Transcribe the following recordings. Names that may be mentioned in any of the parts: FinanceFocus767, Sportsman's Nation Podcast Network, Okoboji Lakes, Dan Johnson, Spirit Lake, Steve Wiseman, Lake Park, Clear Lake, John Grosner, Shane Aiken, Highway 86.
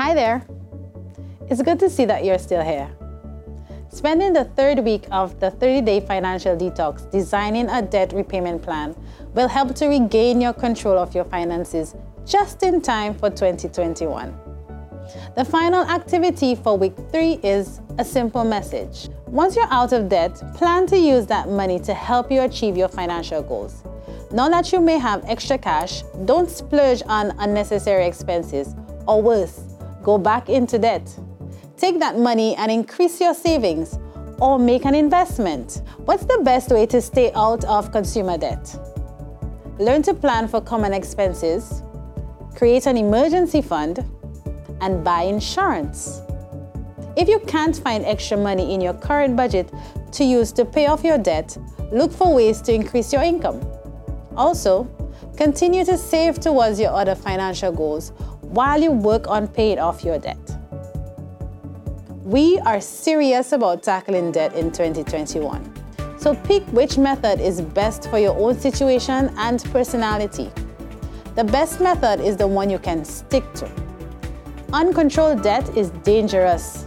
Hi there! It's good to see that you're still here. Spending the third week of the 30-day financial detox designing a debt repayment plan will help to regain your control of your finances just in time for 2021. The final activity for week 3 is a simple message. Once you're out of debt, plan to use that money to help you achieve your financial goals. Now that you may have extra cash, don't splurge on unnecessary expenses, or worse, go back into debt. Take that money and increase your savings or make an investment. What's the best way to stay out of consumer debt? Learn to plan for common expenses, create an emergency fund, and buy insurance. If you can't find extra money in your current budget to use to pay off your debt, look for ways to increase your income. Also, continue to save towards your other financial goals while you work on paying off your debt. We are serious about tackling debt in 2021, so pick which method is best for your own situation and personality. The best method is the one you can stick to. Uncontrolled debt is dangerous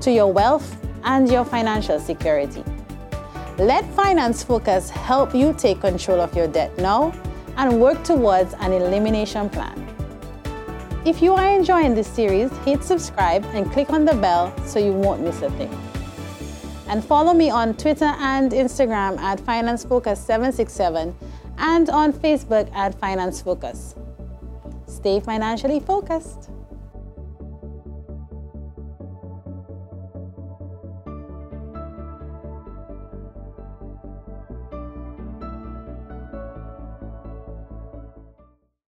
to your wealth and your financial security. Let Finance Focus help you take control of your debt now and work towards an elimination plan. If you are enjoying this series, hit subscribe and click on the bell so you won't miss a thing. And follow me on Twitter and Instagram at FinanceFocus767 and on Facebook at FinanceFocus. Stay financially focused.